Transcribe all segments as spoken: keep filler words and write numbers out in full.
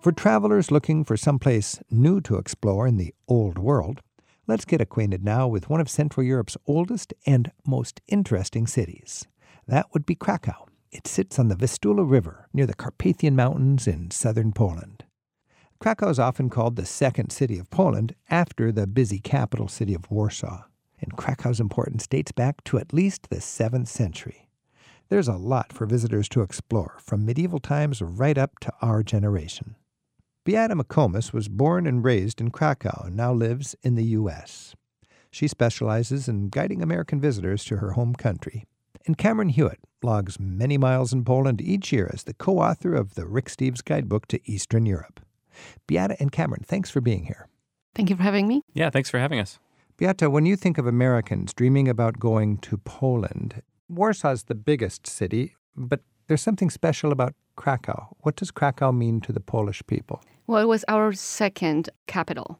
For travelers looking for someplace new to explore in the Old World, let's get acquainted now with one of Central Europe's oldest and most interesting cities. That would be Krakow. It sits on the Vistula River near the Carpathian Mountains in southern Poland. Krakow is often called the second city of Poland after the busy capital city of Warsaw, and Krakow's importance dates back to at least the seventh century. There's a lot for visitors to explore, from medieval times right up to our generation. Beata McCommas was born and raised in Krakow and now lives in the U S She specializes in guiding American visitors to her home country. And Cameron Hewitt logs many miles in Poland each year as the co-author of the Rick Steves Guidebook to Eastern Europe. Beata and Cameron, thanks for being here. Thank you for having me. Yeah, thanks for having us. Beata, when you think of Americans dreaming about going to Poland, Warsaw's the biggest city, but there's something special about Krakow. What does Krakow mean to the Polish people? Well, it was our second capital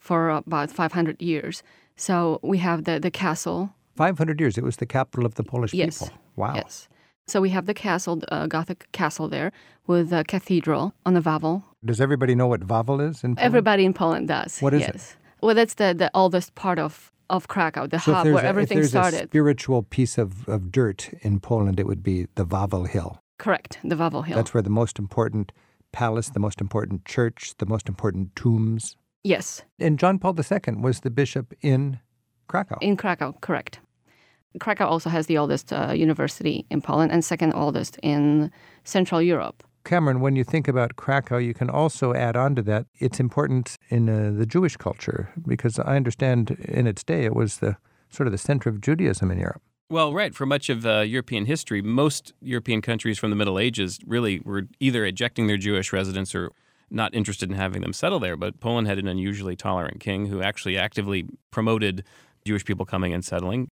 for about five hundred years. So we have the, the castle. five hundred years, it was the capital of the Polish yes. people. Wow. Yes. So we have the castle, uh, Gothic castle there, with a cathedral on the Wawel. Does everybody know what Wawel is in Poland? Everybody in Poland does. What is yes. it? Well, that's the, the oldest part of, of Krakow, the so hub where a, everything started. If there's a spiritual piece of, of dirt in Poland, it would be the Wawel Hill. Correct, the Wawel Hill. That's where the most important palace, the most important church, the most important tombs. Yes. And John Paul the Second was the bishop in Krakow. In Krakow, correct. Krakow also has the oldest uh, university in Poland and second oldest in Central Europe. Cameron, when you think about Krakow, you can also add on to that its importance in uh, the Jewish culture, because I understand in its day it was the sort of the center of Judaism in Europe. Well, right. For much of uh, European history, most European countries from the Middle Ages really were either ejecting their Jewish residents or not interested in having them settle there. But Poland had an unusually tolerant king who actually actively promoted Jewish people coming and settling.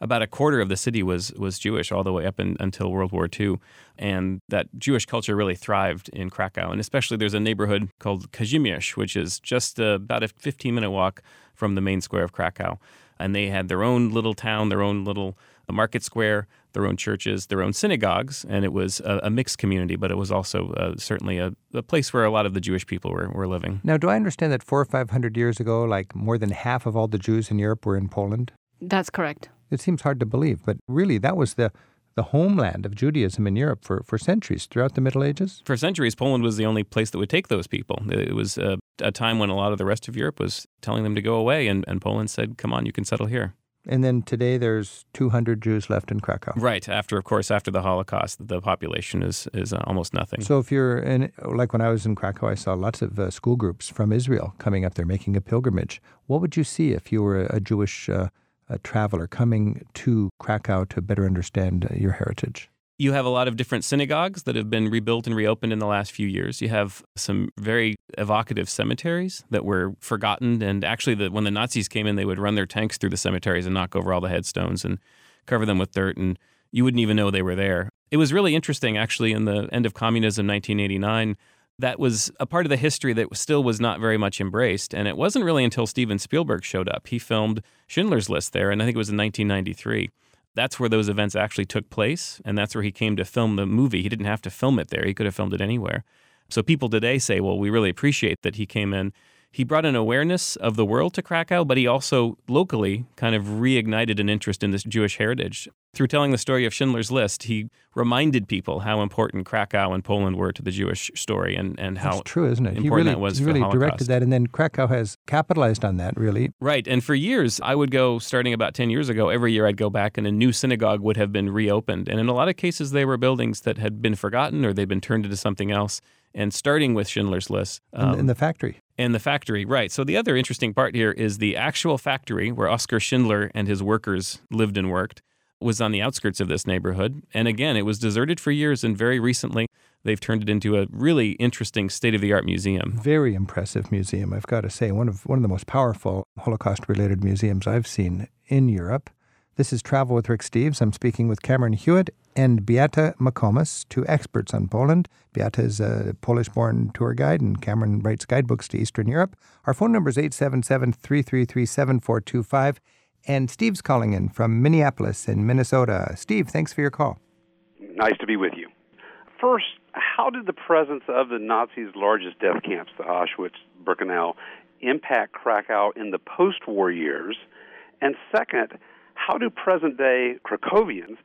About a quarter of the city was was Jewish all the way up in, until World War Two. And that Jewish culture really thrived in Krakow. And especially there's a neighborhood called Kazimierz, which is just uh, about a fifteen-minute walk from the main square of Krakow. And they had their own little town, their own little market square, their own churches, their own synagogues. And it was a, a mixed community, but it was also uh, certainly a, a place where a lot of the Jewish people were, were living. Now, do I understand that four or five hundred years ago, like more than half of all the Jews in Europe were in Poland? That's correct. It seems hard to believe, but really that was the, the homeland of Judaism in Europe for, for centuries, throughout the Middle Ages? For centuries, Poland was the only place that would take those people. It was a, a time when a lot of the rest of Europe was telling them to go away, and, and Poland said, come on, you can settle here. And then today there's two hundred Jews left in Krakow. Right. After, of course, after the Holocaust, the population is is almost nothing. So if you're in, like when I was in Krakow, I saw lots of uh, school groups from Israel coming up there, making a pilgrimage. What would you see if you were a Jewish uh, a traveler coming to Krakow to better understand uh, your heritage? You have a lot of different synagogues that have been rebuilt and reopened in the last few years. You have some very evocative cemeteries that were forgotten. And actually, the, when the Nazis came in, they would run their tanks through the cemeteries and knock over all the headstones and cover them with dirt. And you wouldn't even know they were there. It was really interesting, actually, in the end of communism, nineteen eighty-nine, that was a part of the history that still was not very much embraced. And it wasn't really until Steven Spielberg showed up. He filmed Schindler's List there, and I think it was in nineteen ninety-three. That's where those events actually took place, and that's where he came to film the movie. He didn't have to film it there. He could have filmed it anywhere. So people today say, well, we really appreciate that he came in. He brought an awareness of the world to Krakow, but he also locally kind of reignited an interest in this Jewish heritage. Through telling the story of Schindler's List, he reminded people how important Krakow and Poland were to the Jewish story and, and how That's true, isn't it? important really, that was for the Holocaust. He really directed that, and then Krakow has capitalized on that, really. Right, and for years, I would go, starting about ten years ago, every year I'd go back and a new synagogue would have been reopened. And in a lot of cases, they were buildings that had been forgotten or they'd been turned into something else. And starting with Schindler's List. Um, and the factory. And the factory, right. So the other interesting part here is the actual factory where Oskar Schindler and his workers lived and worked was on the outskirts of this neighborhood. And again, it was deserted for years, and very recently they've turned it into a really interesting state-of-the-art museum. Very impressive museum, I've got to say. One of, one of the most powerful Holocaust-related museums I've seen in Europe. This is Travel with Rick Steves. I'm speaking with Cameron Hewitt and Beata McCommas, two experts on Poland. Beata is a Polish-born tour guide, and Cameron writes guidebooks to Eastern Europe. Our phone number is eight seven seven, three three three, seven four two five, and Steve's calling in from Minneapolis in Minnesota. Steve, thanks for your call. Nice to be with you. First, how did the presence of the Nazis' largest death camps, the Auschwitz-Birkenau, impact Krakow in the post-war years? And second, how do present-day Krakowians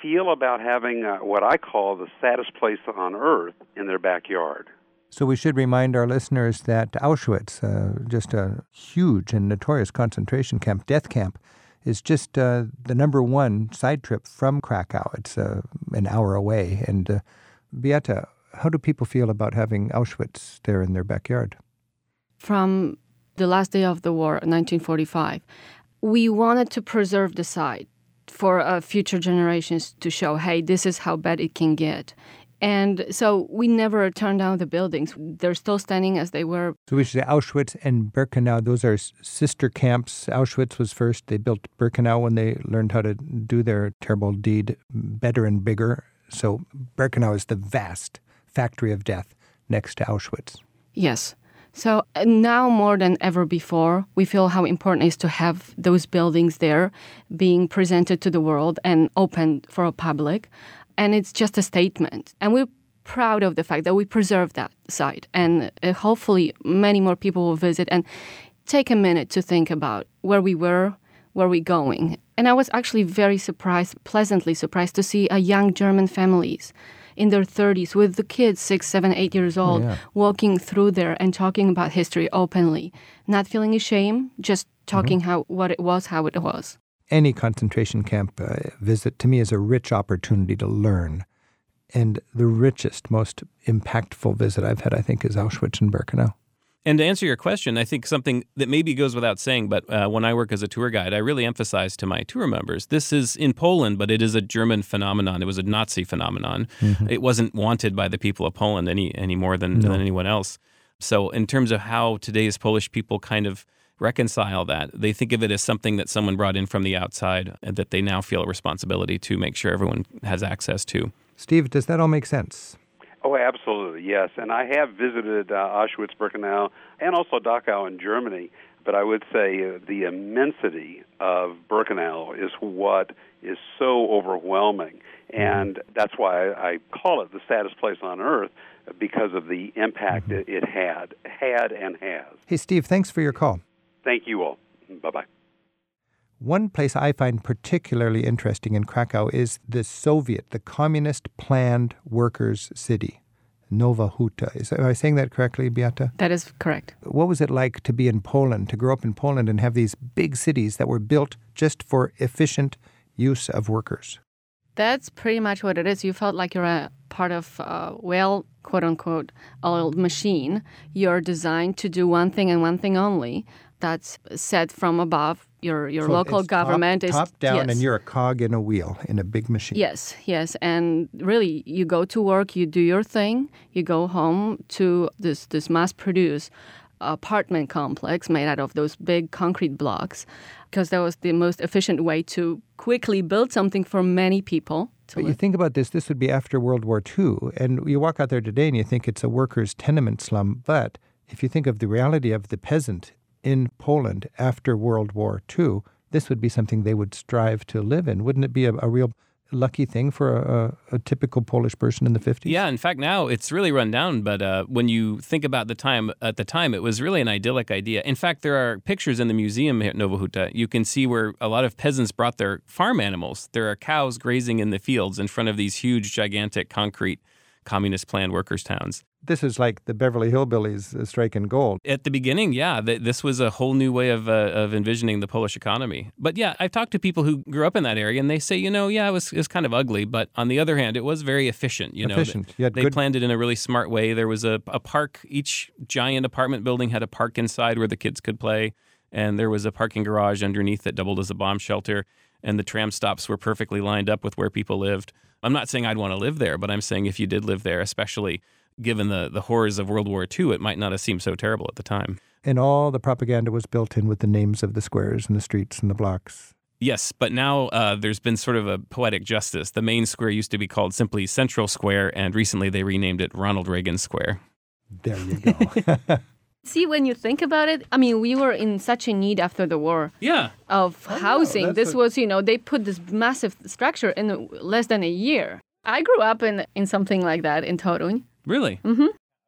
feel about having uh, what I call the saddest place on earth in their backyard? So we should remind our listeners that Auschwitz, uh, just a huge and notorious concentration camp, death camp, is just uh, the number one side trip from Krakow. It's uh, an hour away. And uh, Beata, how do people feel about having Auschwitz there in their backyard? From the last day of the war, nineteen forty-five, we wanted to preserve the site for uh, future generations to show, hey, this is how bad it can get. And so we never turned down the buildings. They're still standing as they were. So we should say Auschwitz and Birkenau, those are sister camps. Auschwitz was first. They built Birkenau when they learned how to do their terrible deed better and bigger. So Birkenau is the vast factory of death next to Auschwitz. Yes. So now more than ever before, we feel how important it is to have those buildings there being presented to the world and open for a public. And it's just a statement. And we're proud of the fact that we preserve that site. And uh, hopefully many more people will visit and take a minute to think about where we were, where we're going. And I was actually very surprised, pleasantly surprised, to see a young German families in their thirties with the kids, six, seven, eight years old, yeah. walking through there and talking about history openly, not feeling ashamed, just talking mm-hmm. how what it was, how it was. Any concentration camp uh, visit, to me, is a rich opportunity to learn. And the richest, most impactful visit I've had, I think, is Auschwitz and Birkenau. And to answer your question, I think something that maybe goes without saying, but uh, when I work as a tour guide, I really emphasize to my tour members, this is in Poland, but it is a German phenomenon. It was a Nazi phenomenon. Mm-hmm. It wasn't wanted by the people of Poland any, any more than, no. than anyone else. So in terms of how today's Polish people kind of reconcile that. They think of it as something that someone brought in from the outside and that they now feel a responsibility to make sure everyone has access to. Steve, does that all make sense? Oh, absolutely, yes. And I have visited uh, Auschwitz-Birkenau and also Dachau in Germany, but I would say uh, the immensity of Birkenau is what is so overwhelming. And that's why I call it the saddest place on earth, because of the impact mm-hmm. it had, had and has. Hey, Steve, thanks for your call. Thank you all. Bye-bye. One place I find particularly interesting in Krakow is the Soviet, the communist planned workers' city, Nowa Huta. Is, am I saying that correctly, Beata? That is correct. What was it like to be in Poland, to grow up in Poland and have these big cities that were built just for efficient use of workers? That's pretty much what it is. You felt like you're a part of a well, quote-unquote, oiled machine. You're designed to do one thing and one thing only. That's set from above. Your your so local it's government top, is top down, yes. and you're a cog in a wheel in a big machine. Yes, yes, and really, you go to work, you do your thing, you go home to this this mass-produced apartment complex made out of those big concrete blocks, because that was the most efficient way to quickly build something for many people. But live. You think about this, this would be after World War Two, and you walk out there today and you think it's a workers' tenement slum, but if you think of the reality of the peasant in Poland after World War Two, this would be something they would strive to live in. Wouldn't it be a, a real lucky thing for a, a, a typical Polish person in the fifties? Yeah, in fact, now it's really run down. But uh, when you think about the time, at the time, it was really an idyllic idea. In fact, there are pictures in the museum here at Nowa Huta. You can see where a lot of peasants brought their farm animals. There are cows grazing in the fields in front of these huge, gigantic concrete communist planned workers' towns. This is like the Beverly Hillbillies strike in gold. At the beginning, yeah, th- this was a whole new way of uh, of envisioning the Polish economy. But yeah, I've talked to people who grew up in that area, and they say, you know, yeah, it was, it was kind of ugly, but on the other hand, it was very efficient. You know, efficient. You they good... planned it in a really smart way. There was a, a park. Each giant apartment building had a park inside where the kids could play, and there was a parking garage underneath that doubled as a bomb shelter, and the tram stops were perfectly lined up with where people lived. I'm not saying I'd want to live there, but I'm saying if you did live there, especially given the, the horrors of World War Two, it might not have seemed so terrible at the time. And all the propaganda was built in with the names of the squares and the streets and the blocks. Yes, but now uh, there's been sort of a poetic justice. The main square used to be called simply Central Square, and recently they renamed it Ronald Reagan Square. There you go. See, when you think about it, I mean, we were in such a need after the war yeah. of housing. This what... was, you know, they put this massive structure in less than a year. I grew up in, in something like that in Torun. Really? Mm-hmm.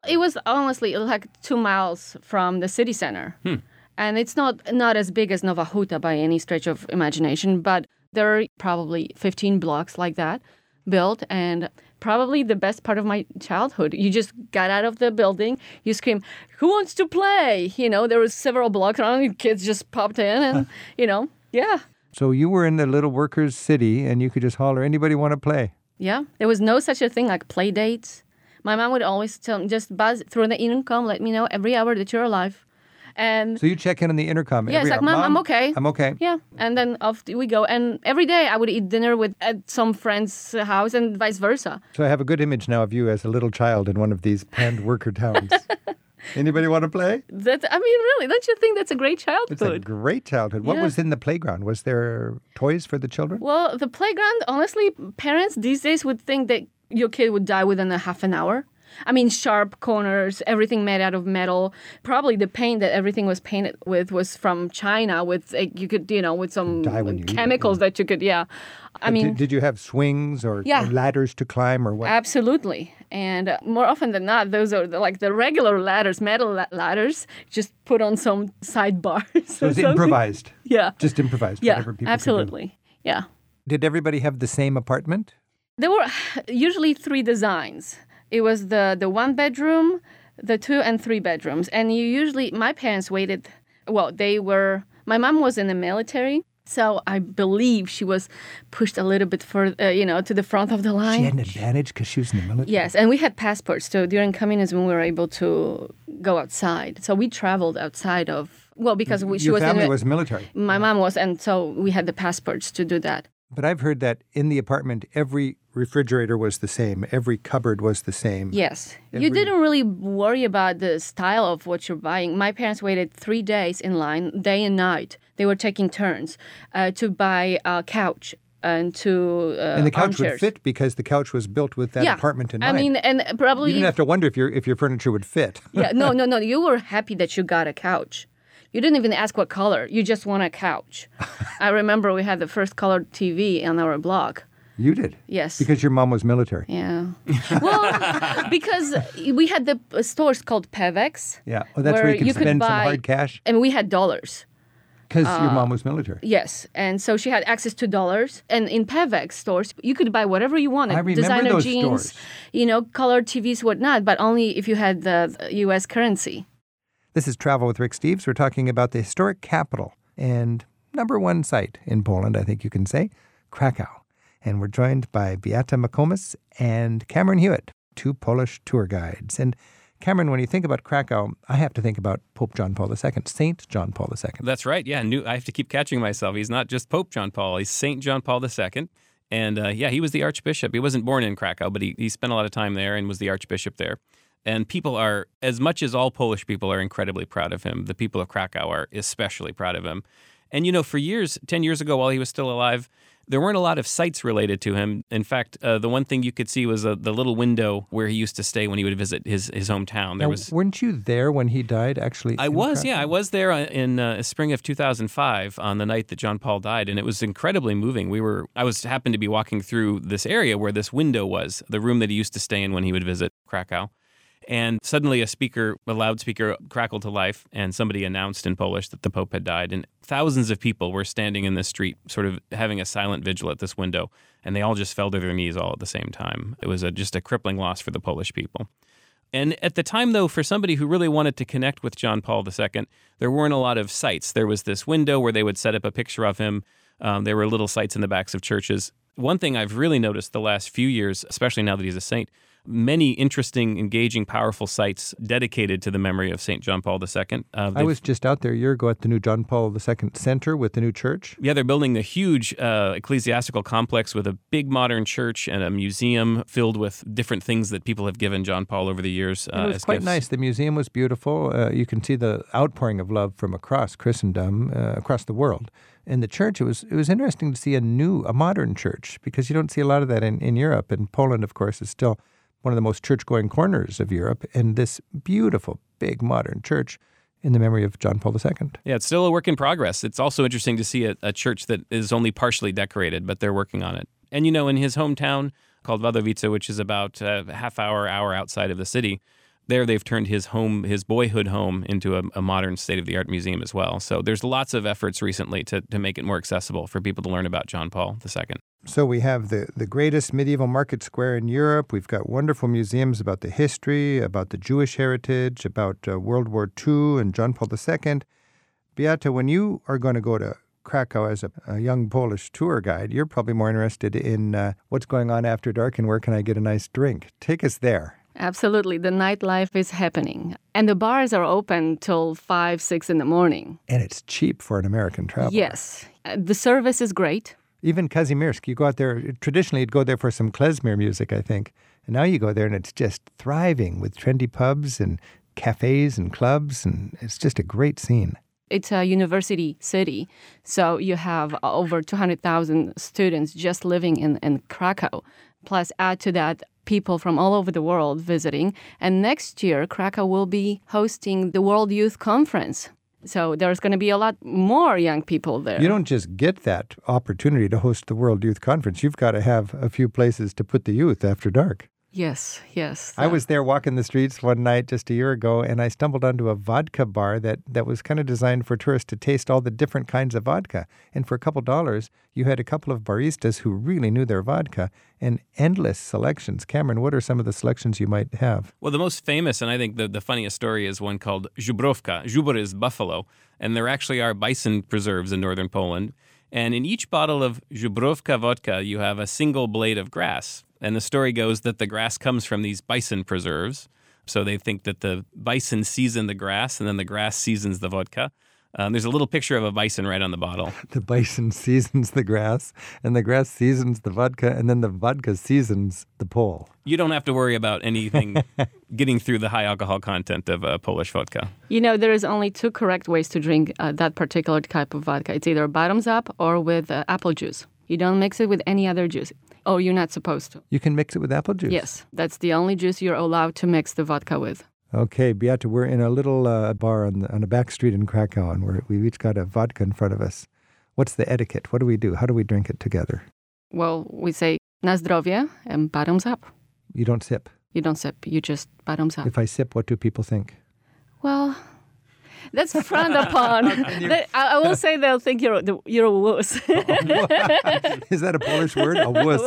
It was honestly like two miles from the city center. Hmm. And it's not, not as big as Nowa Huta by any stretch of imagination, but there are probably fifteen blocks like that built, and probably the best part of my childhood. You just got out of the building, you scream, who wants to play? You know, there was several blocks around, and kids just popped in and, you know, yeah. So you were in the little workers' city, and you could just holler, anybody want to play? Yeah, there was no such a thing like play dates. My mom would always tell me, just buzz through the intercom, let me know every hour that you're alive. And so you check in on the intercom. Yeah, it's like, Mom, Mom, I'm okay. I'm okay. Yeah, and then off we go. And every day I would eat dinner with at some friend's house and vice versa. So I have a good image now of you as a little child in one of these panned worker towns. Anybody want to play? That I mean, really, don't you think that's a great childhood? It's a great childhood. What yeah. was in the playground? Was there toys for the children? Well, the playground, honestly, parents these days would think that your kid would die within a half an hour. I mean, sharp corners, everything made out of metal. Probably the paint that everything was painted with was from China with, a, you could, you know, with some chemicals that you could, yeah. I but mean... Did, did you have swings or, yeah. or ladders to climb or what? Absolutely. And uh, more often than not, those are the, like the regular ladders, metal la- ladders, just put on some sidebars. So it's improvised. Yeah. Just improvised. Yeah, whatever people absolutely. Yeah. Did everybody have the same apartment? There were usually three designs. It was the, the one bedroom, the two and three bedrooms. And you usually, my parents waited, well, they were, my mom was in the military. So I believe she was pushed a little bit further, uh, you know, to the front of the line. She had an advantage because she was in the military. Yes, and we had passports. So during communism, we were able to go outside. So we traveled outside of, well, because we, she Your was in the... Your family was military. My yeah. mom was, and so we had the passports to do that. But I've heard that in the apartment, every refrigerator was the same. Every cupboard was the same. Yes. Every... You didn't really worry about the style of what you're buying. My parents waited three days in line, day and night. They were taking turns uh, to buy a couch and to uh, And the couch armchairs. Would fit because the couch was built with that yeah. apartment in mind. I mean, and probably... You didn't have to wonder if your, if your furniture would fit. yeah. No, no, no. You were happy that you got a couch. You didn't even ask what color. You just want a couch. I remember we had the first color T V on our block. You did? Yes. Because your mom was military. Yeah. Well, because we had the stores called Pevex. Yeah. Oh, that's where, where you could you spend could buy, some hard cash. And we had dollars. Because uh, your mom was military. Yes. And so she had access to dollars. And in Pevex stores, you could buy whatever you wanted. I remember Designer those jeans, stores. You know, color T Vs, whatnot, but only if you had the U S currency. This is Travel with Rick Steves. We're talking about the historic capital and number one site in Poland, I think you can say, Krakow. And we're joined by Beata McCommas and Cameron Hewitt, two Polish tour guides. And Cameron, when you think about Krakow, I have to think about Pope John Paul II, Saint John Paul the Second. That's right. Yeah, new, I have to keep catching myself. He's not just Pope John Paul. He's Saint John Paul the Second. And uh, yeah, he was the archbishop. He wasn't born in Krakow, but he, he spent a lot of time there and was the archbishop there. And people are, as much as all Polish people are incredibly proud of him, the people of Krakow are especially proud of him. And, you know, for years, ten years ago, while he was still alive, there weren't a lot of sites related to him. In fact, uh, the one thing you could see was uh, the little window where he used to stay when he would visit his, his hometown. There now, was. Weren't you there when he died, actually? I was, Krakow? yeah. I was there in uh, spring of two thousand five on the night that John Paul died, and it was incredibly moving. We were, I was happened to be walking through this area where this window was, the room that he used to stay in when he would visit Krakow. And suddenly a speaker, a loudspeaker, crackled to life, and somebody announced in Polish that the Pope had died. And thousands of people were standing in the street, sort of having a silent vigil at this window, and they all just fell to their knees all at the same time. It was a, just a crippling loss for the Polish people. And at the time, though, for somebody who really wanted to connect with John Paul the Second, there weren't a lot of sites. There was this window where they would set up a picture of him. Um, there were little sites in the backs of churches. One thing I've really noticed the last few years, especially now that he's a saint, many interesting, engaging, powerful sites dedicated to the memory of Saint John Paul the Second. Uh, I was just out there a year ago at the new John Paul the Second Center with the new church. Yeah, they're building a huge uh, ecclesiastical complex with a big modern church and a museum filled with different things that people have given John Paul over the years. Uh, it was quite gifts. Nice. The museum was beautiful. Uh, you can see the outpouring of love from across Christendom, uh, across the world. In the church, it was it was interesting to see a new, a modern church, because you don't see a lot of that in, in Europe. And Poland, of course, is still one of the most church-going corners of Europe, and this beautiful, big, modern church in the memory of John Paul the Second. Yeah, it's still a work in progress. It's also interesting to see a, a church that is only partially decorated, but they're working on it. And, you know, in his hometown called Wadowice, which is about a half hour, hour outside of the city, there they've turned his home, his boyhood home, into a, a modern state-of-the-art museum as well. So there's lots of efforts recently to, to make it more accessible for people to learn about John Paul the Second. So we have the, the greatest medieval market square in Europe. We've got wonderful museums about the history, about the Jewish heritage, about uh, World War Two and John Paul the Second. Beata, when you are going to go to Krakow as a, a young Polish tour guide, you're probably more interested in uh, what's going on after dark and where can I get a nice drink. Take us there. Absolutely. The nightlife is happening. And the bars are open till five, six in the morning. And it's cheap for an American traveler. Yes. Uh, the service is great. Even Kazimierz, you go out there, traditionally you'd go there for some klezmer music, I think. And now you go there and it's just thriving with trendy pubs and cafes and clubs, and it's just a great scene. It's a university city, so you have over two hundred thousand students just living in, in Krakow. Plus, add to that people from all over the world visiting. And next year, Krakow will be hosting the World Youth Conference. So there's going to be a lot more young people there. You don't just get that opportunity to host the World Youth Conference. You've got to have a few places to put the youth after dark. Yes, yes. That. I was there walking the streets one night just a year ago, and I stumbled onto a vodka bar that, that was kind of designed for tourists to taste all the different kinds of vodka. And for a couple dollars, you had a couple of baristas who really knew their vodka and endless selections. Cameron, what are some of the selections you might have? Well, the most famous, and I think the, the funniest story, is one called Żubrowka. Żubr is buffalo, and there actually are bison preserves in northern Poland. And in each bottle of Żubrowka vodka, you have a single blade of grass. And the story goes that the grass comes from these bison preserves. So they think that the bison season the grass, and then the grass seasons the vodka. Um, there's a little picture of a bison right on the bottle. The bison seasons the grass, and the grass seasons the vodka, and then the vodka seasons the Pole. You don't have to worry about anything getting through the high alcohol content of uh, Polish vodka. You know, there is only two correct ways to drink uh, that particular type of vodka. It's either bottoms up or with uh, apple juice. You don't mix it with any other juice. Oh, you're not supposed to. You can mix it with apple juice? Yes. That's the only juice you're allowed to mix the vodka with. Okay, Beata, we're in a little uh, bar on, the, on a back street in Krakow, and we're, we've each got a vodka in front of us. What's the etiquette? What do we do? How do we drink it together? Well, we say, na zdrowie, and bottoms up. You don't sip? You don't sip. You just bottoms up. If I sip, what do people think? Well, that's frowned upon. That, I will say they'll think you're you're a wuss. Is that a Polish word? A wuss.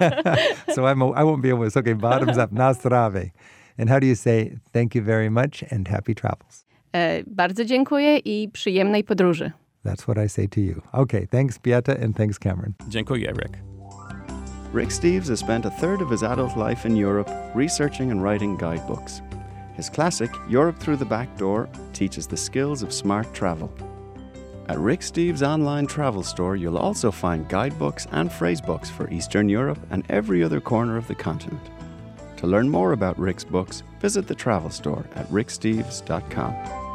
wuss. So I'm a, I won't be a wuss. Okay, bottoms up. Na zdrowie. And how do you say thank you very much and happy travels? Uh, bardzo dziękuję i przyjemnej podróży. That's what I say to you. Okay, thanks Beata and thanks Cameron. Dziękuję, Rick. Rick Steves has spent a third of his adult life in Europe researching and writing guidebooks. His classic, Europe Through the Back Door, teaches the skills of smart travel. At Rick Steves' online travel store, you'll also find guidebooks and phrasebooks for Eastern Europe and every other corner of the continent. To learn more about Rick's books, visit the travel store at rick steves dot com.